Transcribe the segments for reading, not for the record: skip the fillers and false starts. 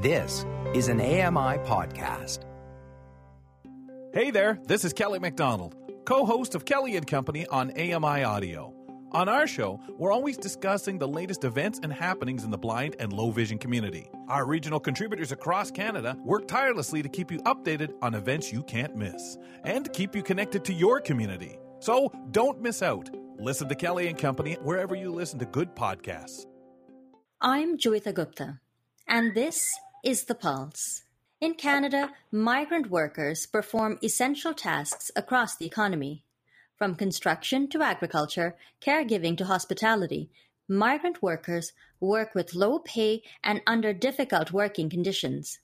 This is an AMI podcast. Hey there, this is Kelly McDonald, co-host of Kelly & Company on AMI-audio. On our show, we're always discussing the latest events and happenings in the blind and low vision community. Our regional contributors across Canada work tirelessly to keep you updated on events you can't miss and keep you connected to your community. So don't miss out. Listen to Kelly & Company wherever you listen to good podcasts. I'm Joeita Gupta, and this is The Pulse. In Canada, migrant workers perform essential tasks across the economy. From construction to agriculture, caregiving to hospitality, migrant workers work with low pay and under difficult working conditions.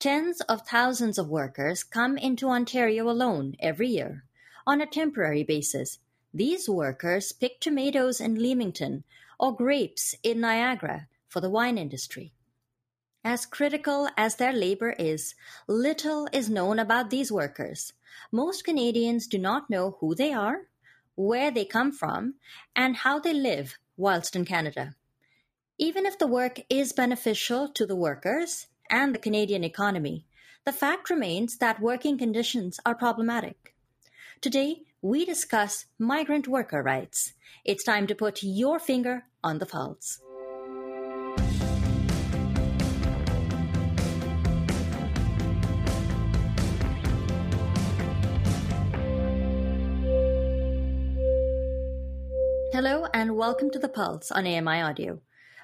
Tens of thousands of workers come into Ontario alone every year. On a temporary basis, these workers pick tomatoes in Leamington or grapes in Niagara for the wine industry. As critical as their labor is, little is known about these workers. Most Canadians do not know who they are, where they come from, and how they live whilst in Canada. Even if the work is beneficial to the workers and the Canadian economy, the fact remains that working conditions are problematic. Today, we discuss migrant worker rights. It's time to put your finger on the pulse. Hello and welcome to The Pulse on AMI Audio.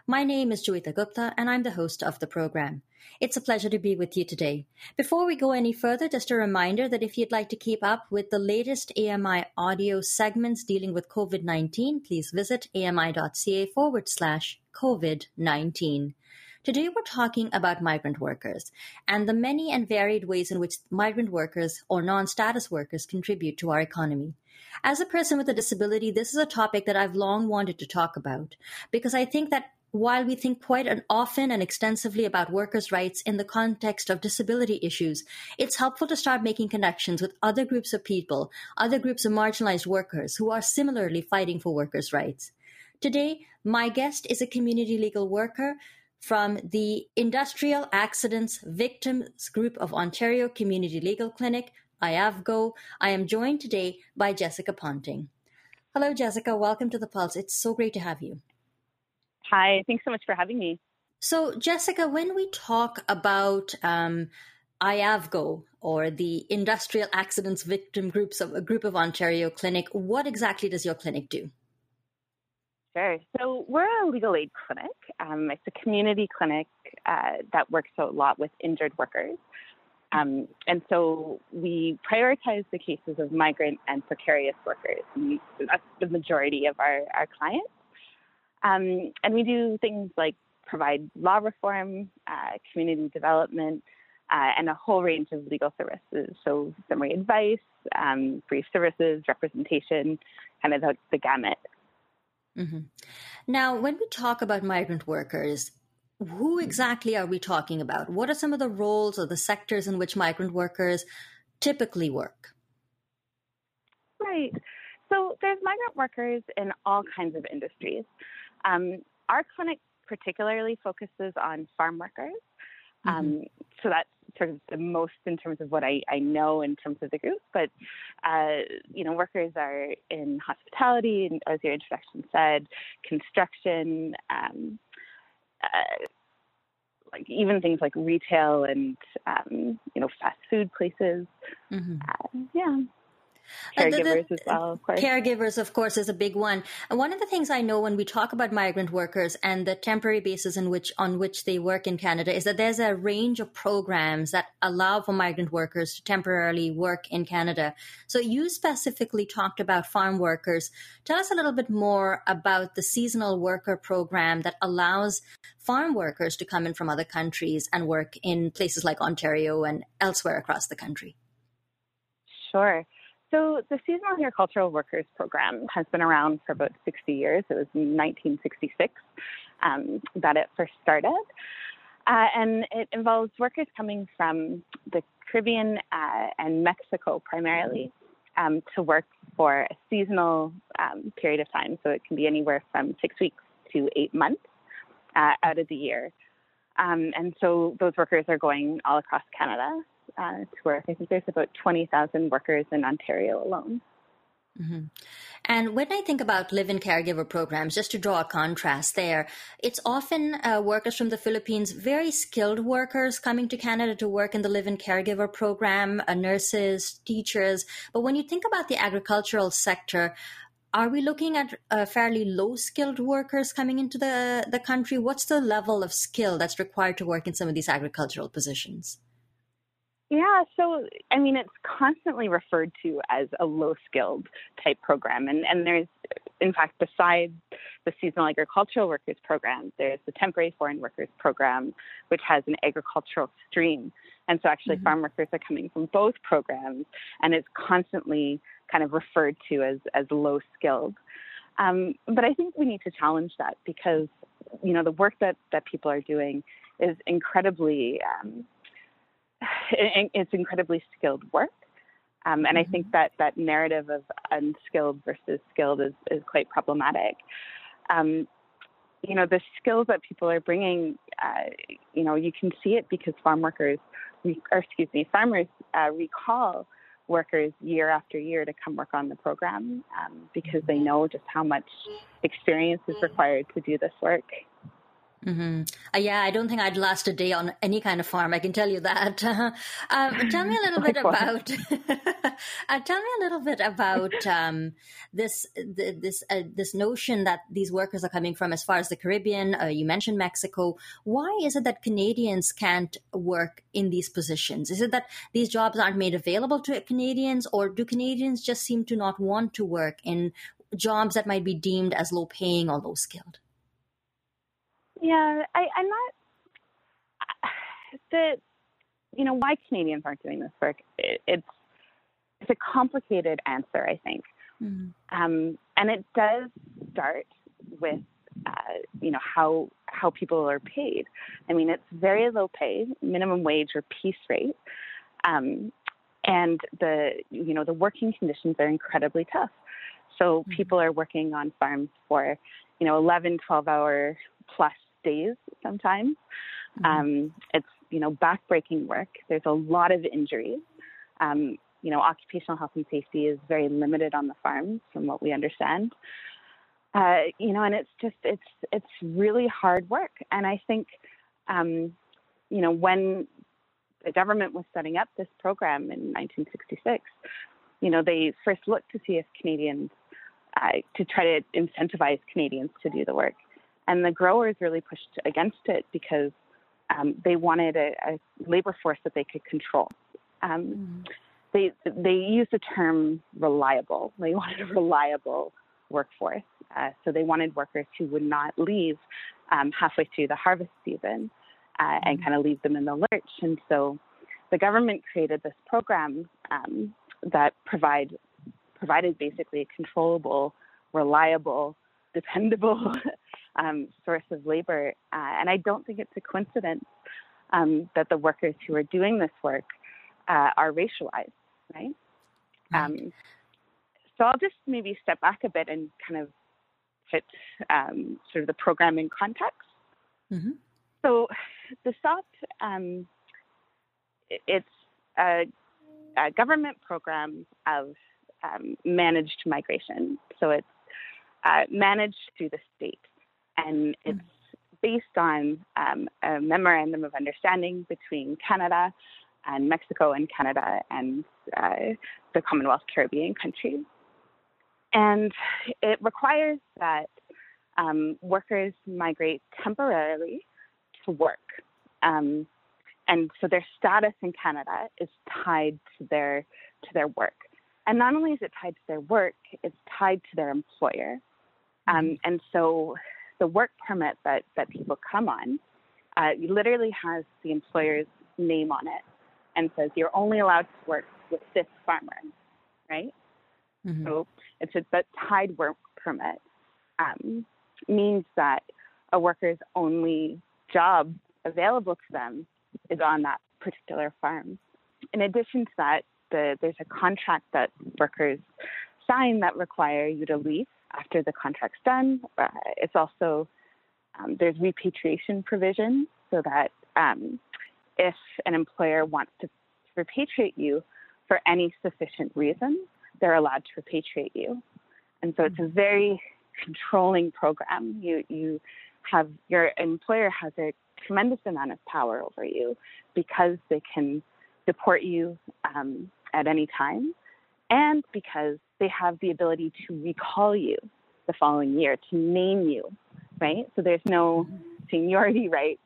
My name is Joeita Gupta and I'm the host of the program. It's a pleasure to be with you today. Before we go any further, just a reminder that if you'd like to keep up with the latest AMI Audio segments dealing with COVID-19, please visit ami.ca/COVID-19. Today we're talking about migrant workers and the many and varied ways in which migrant workers or non-status workers contribute to our economy. As a person with a disability, this is a topic that I've long wanted to talk about because I think that while we think quite often and extensively about workers' rights in the context of disability issues, it's helpful to start making connections with other groups of people, other groups of marginalized workers who are similarly fighting for workers' rights. Today, my guest is a community legal worker from the Industrial Accidents Victims Group of Ontario Community Legal Clinic, IAVGO. I am joined today by Jessica Ponting. Hello, Jessica. Welcome to The Pulse. It's so great to have you. Hi. Thanks so much for having me. So, Jessica, when we talk about IAVGO or the Industrial Accidents Victim Groups of a Group of Ontario Clinic, what exactly does your clinic do? Sure. So we're a legal aid clinic. It's a community clinic that works a lot with injured workers. And so we prioritize the cases of migrant and precarious workers. And that's the majority of our clients. And we do things like provide law reform, community development, and a whole range of legal services. So summary advice, brief services, representation, kind of the gamut. Mm-hmm. Now, when we talk about migrant workers, who exactly are we talking about? What are some of the roles or the sectors in which migrant workers typically work? Right. So there's migrant workers in all kinds of industries. Our clinic particularly focuses on farm workers. So that's sort of the most in terms of what I know in terms of the group. But, workers are in hospitality, and as your introduction said, construction, like even things like retail and, fast food places. Mm-hmm. Caregivers as well, of course. Caregivers, of course, is a big one. And one of the things I know when we talk about migrant workers and the temporary basis on which they work in Canada is that there's a range of programs that allow for migrant workers to temporarily work in Canada. So you specifically talked about farm workers. Tell us a little bit more about the seasonal worker program that allows farm workers to come in from other countries and work in places like Ontario and elsewhere across the country. Sure. So the Seasonal Agricultural Workers Program has been around for about 60 years. It was in 1966 that it first started. And it involves workers coming from the Caribbean and Mexico primarily to work for a seasonal period of time. So it can be anywhere from 6 weeks to 8 months out of the year. And so those workers are going all across Canada to work. I think there's about 20,000 workers in Ontario alone. Mm-hmm. And when I think about live-in caregiver programs, just to draw a contrast there, it's often workers from the Philippines, very skilled workers coming to Canada to work in the live-in caregiver program, nurses, teachers. But when you think about the agricultural sector, are we looking at fairly low-skilled workers coming into the country? What's the level of skill that's required to work in some of these agricultural positions? Yeah, so, I mean, it's constantly referred to as a low-skilled type program. And there's, in fact, besides the seasonal agricultural workers program, there's the temporary foreign workers program, which has an agricultural stream. And so actually farm workers are coming from both programs, and it's constantly kind of referred to as low-skilled. But I think we need to challenge that because, you know, the work that people are doing is incredibly... it's incredibly skilled work. And I think that narrative of unskilled versus skilled is quite problematic. You know, the skills that people are bringing, you know, you can see it because farmers recall workers year after year to come work on the program because they know just how much experience is required to do this work. Mm-hmm. Yeah, I don't think I'd last a day on any kind of farm. I can tell you that. Tell me a little bit about this notion that these workers are coming from as far as the Caribbean. You mentioned Mexico. Why is it that Canadians can't work in these positions? Is it that these jobs aren't made available to Canadians, or do Canadians just seem to not want to work in jobs that might be deemed as low paying or low skilled? Yeah, I'm not. You know, why Canadians aren't doing this work? It's a complicated answer, I think, and it does start with you know how people are paid. I mean, it's very low pay, minimum wage or piece rate, and the working conditions are incredibly tough. So people are working on farms for 11, 12-hour plus days sometimes. It's, backbreaking work. There's a lot of injuries. Occupational health and safety is very limited on the farms from what we understand. And it's really hard work. And I think, when the government was setting up this program in 1966, they first looked to see if Canadians, to try to incentivize Canadians to do the work. And the growers really pushed against it because they wanted a labor force that they could control. They used the term reliable. They wanted a reliable workforce. So they wanted workers who would not leave halfway through the harvest season and kind of leave them in the lurch. And so the government created this program that provided basically a controllable, reliable, dependable source of labor. And I don't think it's a coincidence that the workers who are doing this work are racialized, right? So I'll just maybe step back a bit and kind of put sort of the program in context. So the SOP, it's a government program of managed migration. So it's managed through the state. And it's based on a memorandum of understanding between Canada and Mexico and Canada and the Commonwealth Caribbean countries. And it requires that workers migrate temporarily to work. And so their status in Canada is tied to their work. And not only is it tied to their work, it's tied to their employer. And so the work permit that people come on literally has the employer's name on it and says you're only allowed to work with this farmer, right? So it's that tied work permit means that a worker's only job available to them is on that particular farm. In addition to that, there's a contract that workers sign that require you to leave after the contract's done. It's also, there's repatriation provisions so that if an employer wants to repatriate you for any sufficient reason, they're allowed to repatriate you. And so it's a very controlling program. You have, your employer has a tremendous amount of power over you because they can deport you at any time, and because they have the ability to recall you the following year, to name you, right? So there's no seniority rights.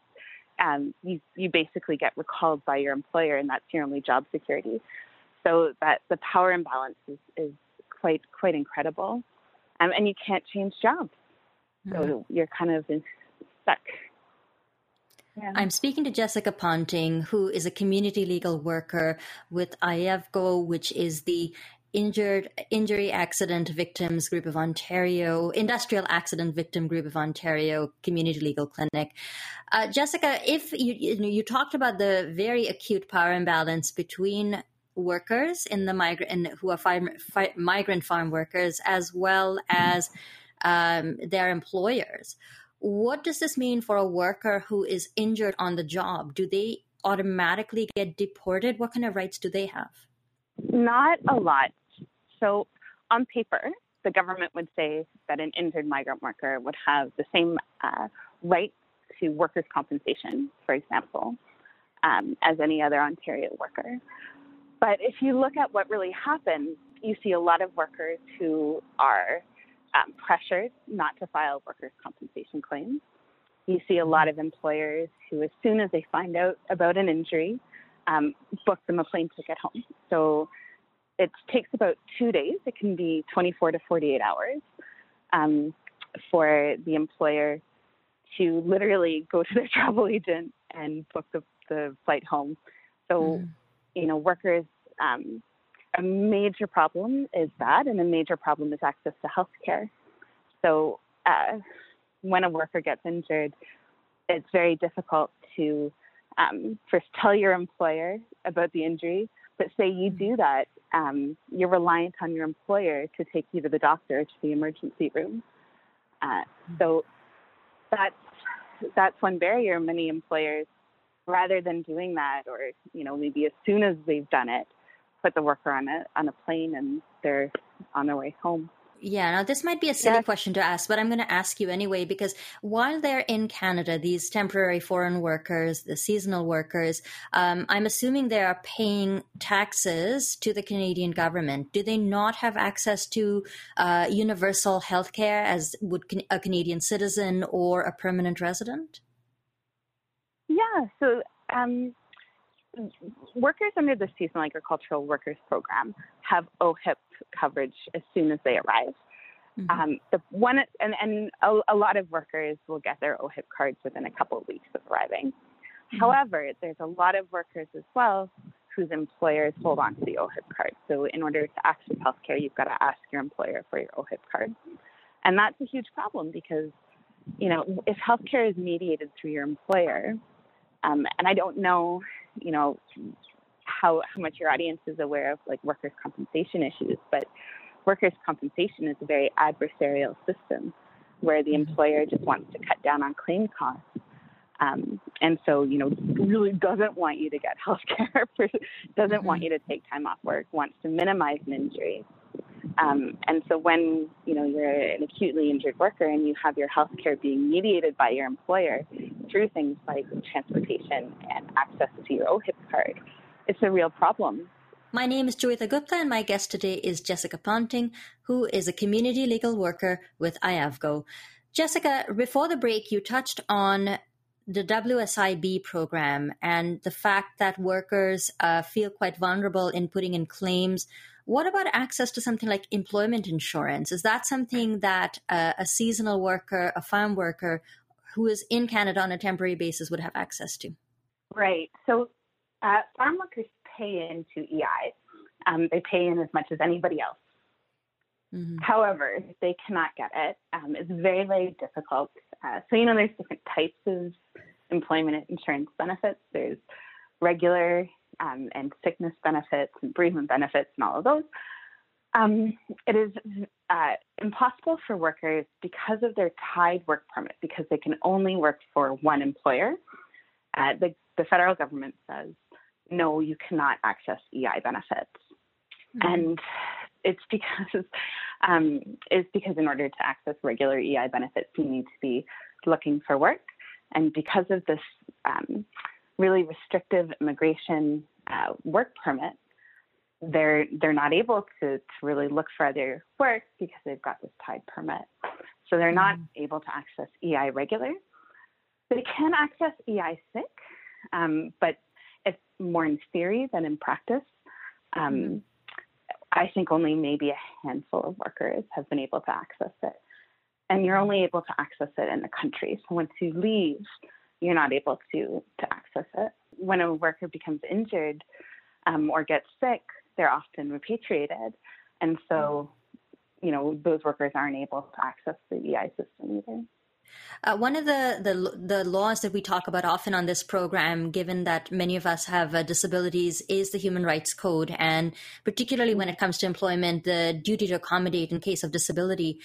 You basically get recalled by your employer, and that's your only job security. So that the power imbalance is quite incredible. And you can't change jobs. So you're kind of stuck. Yeah. I'm speaking to Jessica Ponting, who is a community legal worker with IAVGO, which is the Injury Accident Victims Group of Ontario, Industrial Accident Victim Group of Ontario Community Legal Clinic. Jessica, if you talked about the very acute power imbalance between workers in the migrant farm workers, as well as their employers. What does this mean for a worker who is injured on the job? Do they automatically get deported? What kind of rights do they have? Not a lot. So on paper, the government would say that an injured migrant worker would have the same right to workers' compensation, for example, as any other Ontario worker. But if you look at what really happens, you see a lot of workers who are pressured not to file workers' compensation claims. You see a lot of employers who, as soon as they find out about an injury, book them a plane ticket home. So it takes about 2 days. It can be 24 to 48 hours for the employer to literally go to their travel agent and book the flight home. So, you know, workers, a major problem is that, and a major problem is access to health care. So when a worker gets injured, it's very difficult to first tell your employer about the injury, but say you do that, you're reliant on your employer to take you to the doctor or to the emergency room. So that's one barrier. Many employers, rather than doing that, or, you know, maybe as soon as they've done it, put the worker on a plane and they're on their way home. Yeah, now this might be a silly question to ask, but I'm going to ask you anyway, because while they're in Canada, these temporary foreign workers, the seasonal workers, I'm assuming they are paying taxes to the Canadian government. Do they not have access to universal health care as would a Canadian citizen or a permanent resident? Yeah, so workers under the Seasonal Agricultural Workers Program have OHIP coverage as soon as they arrive. A lot of workers will get their OHIP cards within a couple of weeks of arriving. However, there's a lot of workers as well whose employers hold on to the OHIP card. So in order to access healthcare, you've got to ask your employer for your OHIP card. And that's a huge problem because, you know, if healthcare is mediated through your employer, and I don't know, you know, how much your audience is aware of, like, workers' compensation issues, but workers' compensation is a very adversarial system where the employer just wants to cut down on claim costs. And so, you know, really doesn't want you to get health care, doesn't want you to take time off work, wants to minimize an injury. And so when, you know, you're an acutely injured worker and you have your health care being mediated by your employer through things like transportation and access to your OHIP card, it's a real problem. My name is Joeita Gupta, and my guest today is Jessica Ponting, who is a community legal worker with IAVGO. Jessica, before the break, you touched on the WSIB program and the fact that workers feel quite vulnerable in putting in claims. What about access to something like employment insurance? Is that something that a seasonal worker, a farm worker who is in Canada on a temporary basis would have access to? Right. So farm workers pay into EI. They pay in as much as anybody else. However, if they cannot get it, it's very, very difficult. So, you know, there's different types of employment insurance benefits. There's regular and sickness benefits and bereavement benefits and all of those. It is impossible for workers because of their tied work permit, because they can only work for one employer. the federal government says, no, you cannot access EI benefits. Mm-hmm. And it's because in order to access regular EI benefits, you need to be looking for work. And because of this really restrictive immigration work permit, they're not able to really look for other work because they've got this tied permit. So they're not able to access EI regular. They can access EI sick, but it's more in theory than in practice. I think only maybe a handful of workers have been able to access it. And you're only able to access it in the country. So once you leave, you're not able to access it. When a worker becomes injured or gets sick, they're often repatriated. And so, those workers aren't able to access the EI system either. One of the laws that we talk about often on this program, given that many of us have disabilities, is the Human Rights Code, and particularly when it comes to employment, the duty to accommodate in case of disability.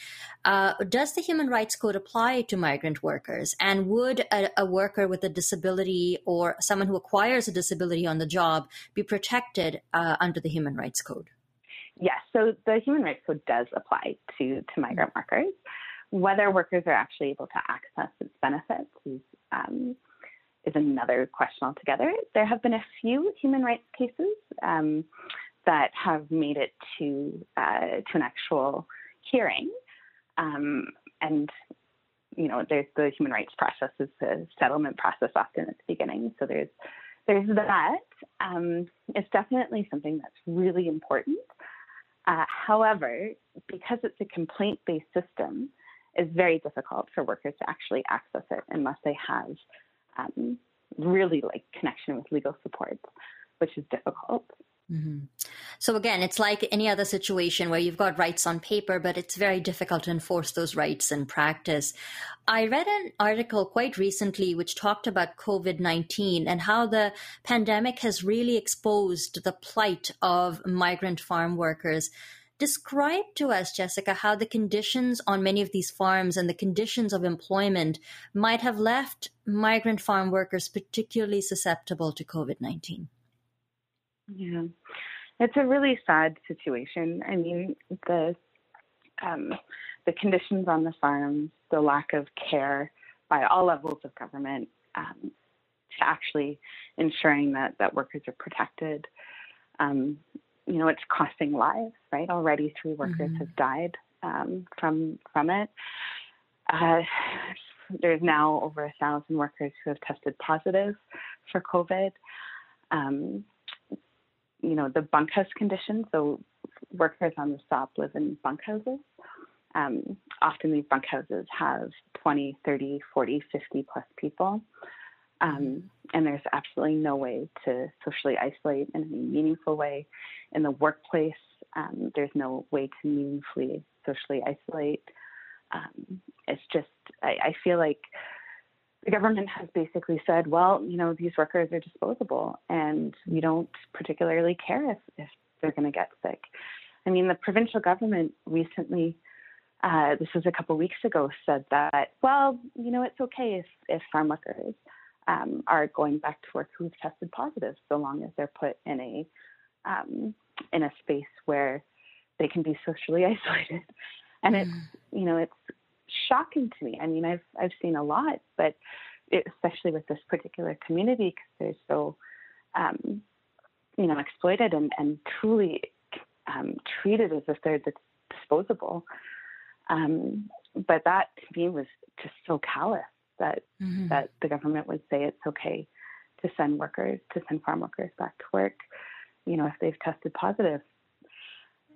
Does the Human Rights Code apply to migrant workers? And would a worker with a disability or someone who acquires a disability on the job be protected under the Human Rights Code? Yes, so the Human Rights Code does apply to migrant workers. Whether workers are actually able to access its benefits is another question altogether. There have been a few human rights cases that have made it to an actual hearing, and there's the human rights process is a settlement process often at the beginning. So there's that. It's definitely something that's really important. However, because it's a complaint-based system, it's very difficult for workers to actually access it unless they have really connection with legal support, which is difficult. Mm-hmm. So again, it's like any other situation where you've got rights on paper, but it's very difficult to enforce those rights in practice. I read an article quite recently which talked about COVID-19 and how the pandemic has really exposed the plight of migrant farm workers. Describe to us, Jessica, how the conditions on many of these farms and the conditions of employment might have left migrant farm workers particularly susceptible to COVID-19. Yeah, it's a really sad situation. I mean, the conditions on the farms, the lack of care by all levels of government to actually ensuring that workers are protected. It's costing lives, right? Already 3 workers have died from it. There's now over 1,000 workers who have tested positive for COVID. The bunkhouse conditions, so workers on the SOP live in bunkhouses. Often these bunkhouses have 20, 30, 40, 50 plus people. And there's absolutely no way to socially isolate in any meaningful way. In the workplace, there's no way to meaningfully socially isolate. It's just, I feel like the government has basically said, well, these workers are disposable and we don't particularly care if they're going to get sick. I mean, the provincial government recently, this was a couple of weeks ago, said that, well, it's okay if farm workers are going back to work who've tested positive, so long as they're put in a space where they can be socially isolated. And it's shocking to me. I mean, I've seen a lot, but especially with this particular community, because they're so exploited and truly treated as if they're disposable. But that to me was just so callous. That the government would say it's okay to send farm workers back to work, if they've tested positive.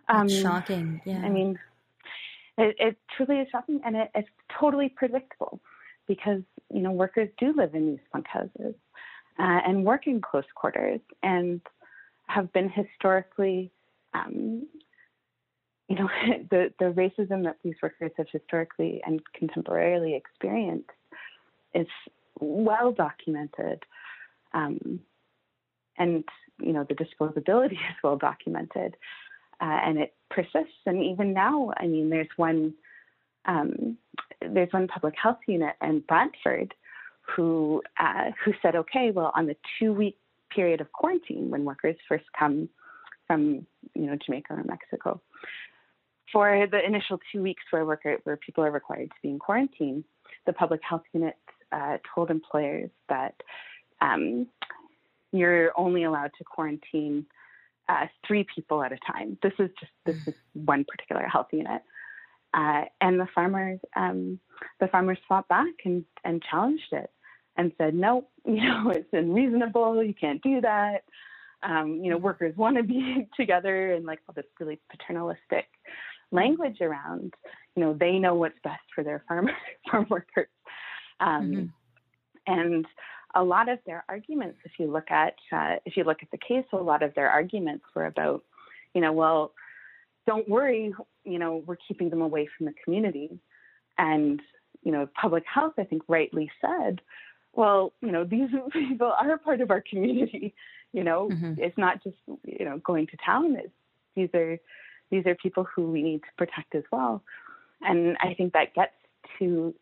That's shocking. Yeah. I mean, it truly is shocking, and it's totally predictable because, workers do live in these bunkhouses and work in close quarters and have been historically, the racism that these workers have historically and contemporarily experienced is well documented, and the disposability is well documented, and it persists. And even now, I mean, there's one public health unit in Brantford who said, okay, well, on the 2-week period of quarantine when workers first come from, you know, Jamaica or Mexico, for the initial 2 weeks where people are required to be in quarantine, the public health unit told employers that you're only allowed to quarantine 3 people at a time. This is one particular health unit. And the farmers fought back and challenged it and said, no, you know, it's unreasonable. You can't do that. You know, workers want to be together, and like all this really paternalistic language around, you know, they know what's best for their farm workers. Mm-hmm. And a lot of their arguments, if you look at the case, a lot of their arguments were about, you know, well, don't worry, you know, we're keeping them away from the community. And, you know, public health, I think, rightly said, well, you know, these people are part of our community. You know, mm-hmm. It's not just, you know, going to town. These are people who we need to protect as well. And I think that gets to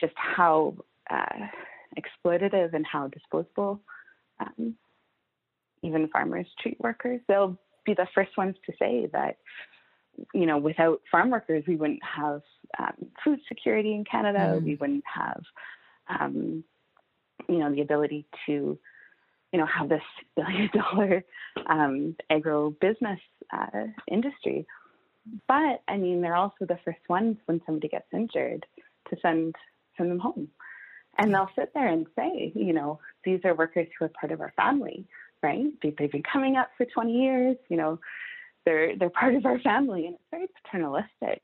just how exploitative and how disposable even farmers treat workers. They'll be the first ones to say that, you know, without farm workers, we wouldn't have food security in Canada. Mm. We wouldn't have, you know, the ability to, you know, have this $1 billion agro business industry. But I mean, they're also the first ones when somebody gets injured to send them home. And they'll sit there and say, you know, these are workers who are part of our family, right? They've been coming up for 20 years, you know, they're part of our family. And it's very paternalistic.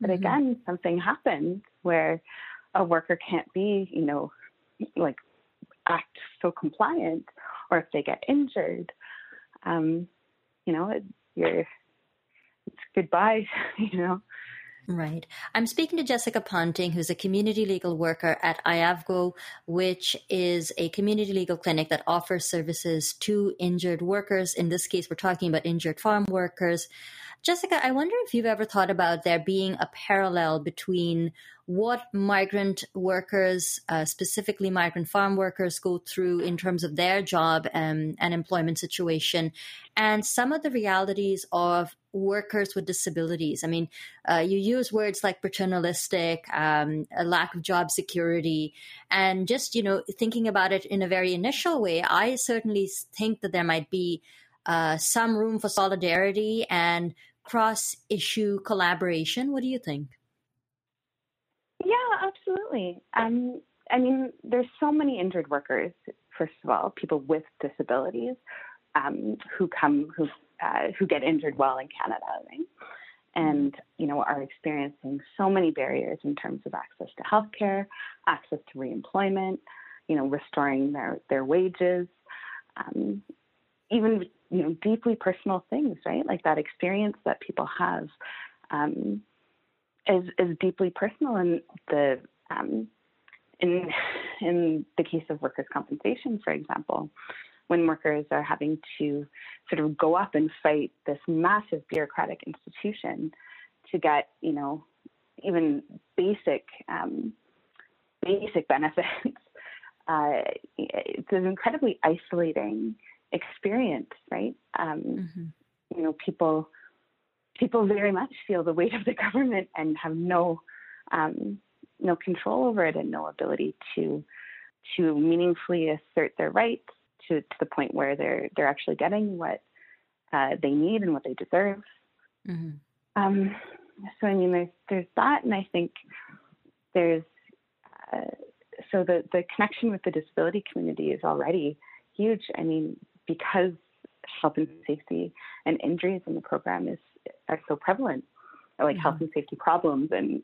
But mm-hmm. again, something happens where a worker can't be, you know, like act so compliant, or if they get injured, you know, it's goodbye, you know. Right. I'm speaking to Jessica Ponting, who's a community legal worker at IAVGO, which is a community legal clinic that offers services to injured workers. In this case, we're talking about injured farm workers. Jessica, I wonder if you've ever thought about there being a parallel between what migrant workers, specifically migrant farm workers, go through in terms of their job and employment situation, and some of the realities of workers with disabilities. I mean, you use words like paternalistic, a lack of job security, and just, you know, thinking about it in a very initial way, I certainly think that there might be some room for solidarity and cross-issue collaboration. What do you think? Yeah, absolutely. I mean, there's so many injured workers, first of all, people with disabilities who get injured while in Canada, right? And, you know, are experiencing so many barriers in terms of access to healthcare, access to reemployment, you know, restoring their wages, even, you know, deeply personal things, right? Like that experience that people have is deeply personal. And the in the case of workers' compensation, for example, when workers are having to sort of go up and fight this massive bureaucratic institution to get, you know, even basic benefits, it's an incredibly isolating experience, right? Mm-hmm. You know, people very much feel the weight of the government and have no control over it, and no ability to meaningfully assert their rights to the point where they're actually getting what they need and what they deserve. Mm-hmm. So I mean, there's that, and I think there's so the connection with the disability community is already huge. I mean, because health and safety and injuries in the program are so prevalent, like mm-hmm. health and safety problems and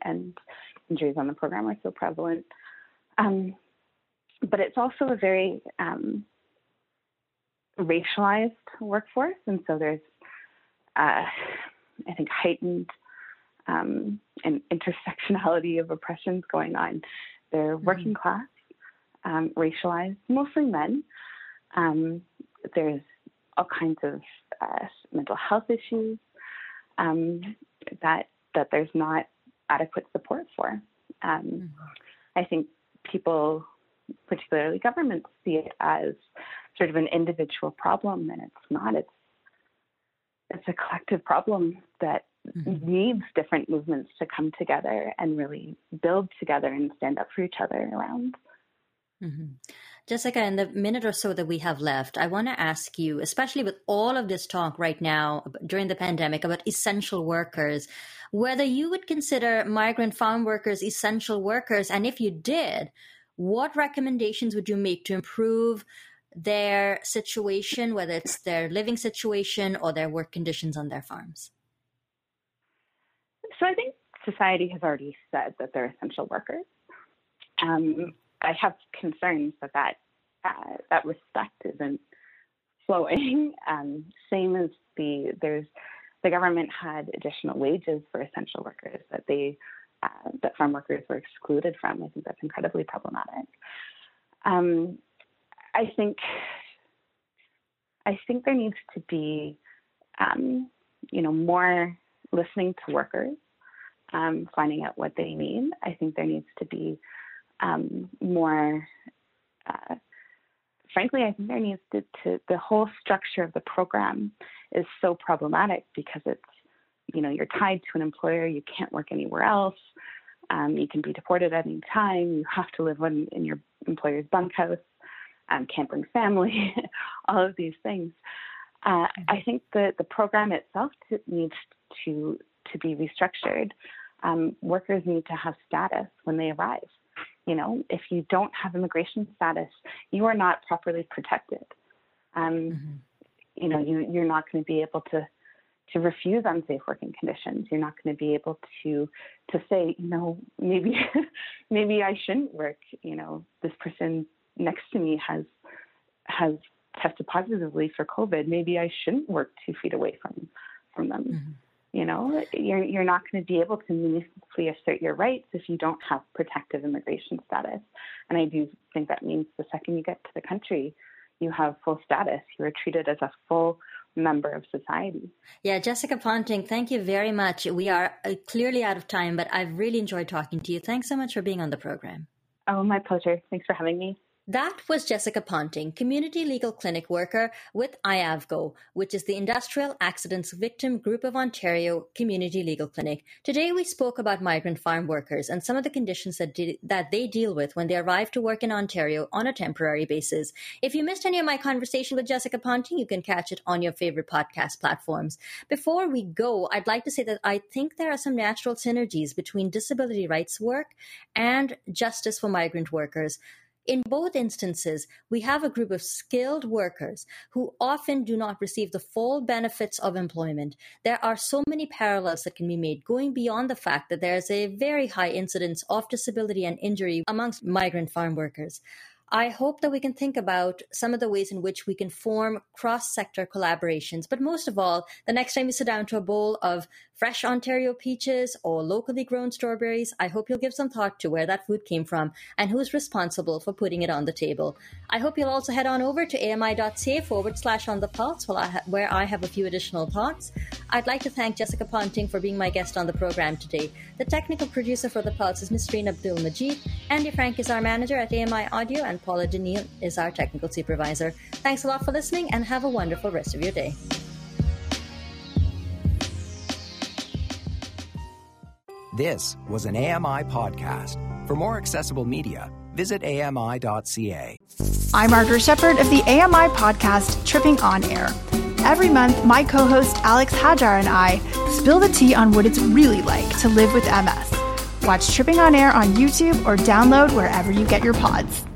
injuries on the program are so prevalent. But it's also a very racialized workforce. And so there's, I think, heightened and intersectionality of oppressions going on. They're mm-hmm. working class, racialized, mostly men. There's all kinds of mental health issues that there's not adequate support for. I think people, particularly governments, see it as sort of an individual problem, and it's not. It's a collective problem that mm-hmm. needs different movements to come together and really build together and stand up for each other around. Mm-hmm. Jessica, in the minute or so that we have left, I want to ask you, especially with all of this talk right now during the pandemic about essential workers, whether you would consider migrant farm workers essential workers, and if you did, what recommendations would you make to improve their situation, whether it's their living situation or their work conditions on their farms? So I think society has already said that they're essential workers. I have concerns that respect isn't flowing. Same as the government had additional wages for essential workers that farm workers were excluded from. I think that's incredibly problematic. I think there needs to be more listening to workers, finding out what they need. I think there needs to be the whole structure of the program is so problematic because it's, you're tied to an employer, you can't work anywhere else, you can be deported at any time, you have to live in your employer's bunkhouse, can't bring family, all of these things. I think the program itself needs to be restructured. Workers need to have status when they arrive. If you don't have immigration status, you are not properly protected. Mm-hmm. You're not going to be able to refuse unsafe working conditions. You're not going to be able to say, maybe I shouldn't work. This person next to me has tested positively for COVID. Maybe I shouldn't work 2 feet away from them. Mm-hmm. You're not going to be able to meaningfully assert your rights if you don't have protective immigration status. And I do think that means the second you get to the country, you have full status. You are treated as a full member of society. Yeah, Jessica Ponting, thank you very much. We are clearly out of time, but I've really enjoyed talking to you. Thanks so much for being on the program. Oh, my pleasure. Thanks for having me. That was Jessica Ponting, community legal clinic worker with IAVGO, which is the Industrial Accidents Victims Group of Ontario Community Legal Clinic. Today we spoke about migrant farm workers and some of the conditions that they deal with when they arrive to work in Ontario on a temporary basis. If you missed any of my conversation with Jessica Ponting, you can catch it on your favorite podcast platforms. Before we go, I'd like to say that I think there are some natural synergies between disability rights work and justice for migrant workers. In both instances, we have a group of skilled workers who often do not receive the full benefits of employment. There are so many parallels that can be made, going beyond the fact that there is a very high incidence of disability and injury amongst migrant farm workers. I hope that we can think about some of the ways in which we can form cross-sector collaborations. But most of all, the next time you sit down to a bowl of fresh Ontario peaches or locally grown strawberries, I hope you'll give some thought to where that food came from and who's responsible for putting it on the table. I hope you'll also head on over to ami.ca/onthe pulse, where I have a few additional thoughts. I'd like to thank Jessica Ponting for being my guest on the program today. The technical producer for The Pulse is Ms. Reena Abdul-Majeed. Andy Frank is our manager at AMI-audio, and Paula Dineen is our technical supervisor. Thanks a lot for listening, and have a wonderful rest of your day. This was an AMI podcast. For more accessible media, visit AMI.ca. I'm Margaret Shepherd of the AMI podcast, Tripping On Air. Every month, my co-host Alex Hajar and I spill the tea on what it's really like to live with MS. Watch Tripping On Air on YouTube or download wherever you get your pods.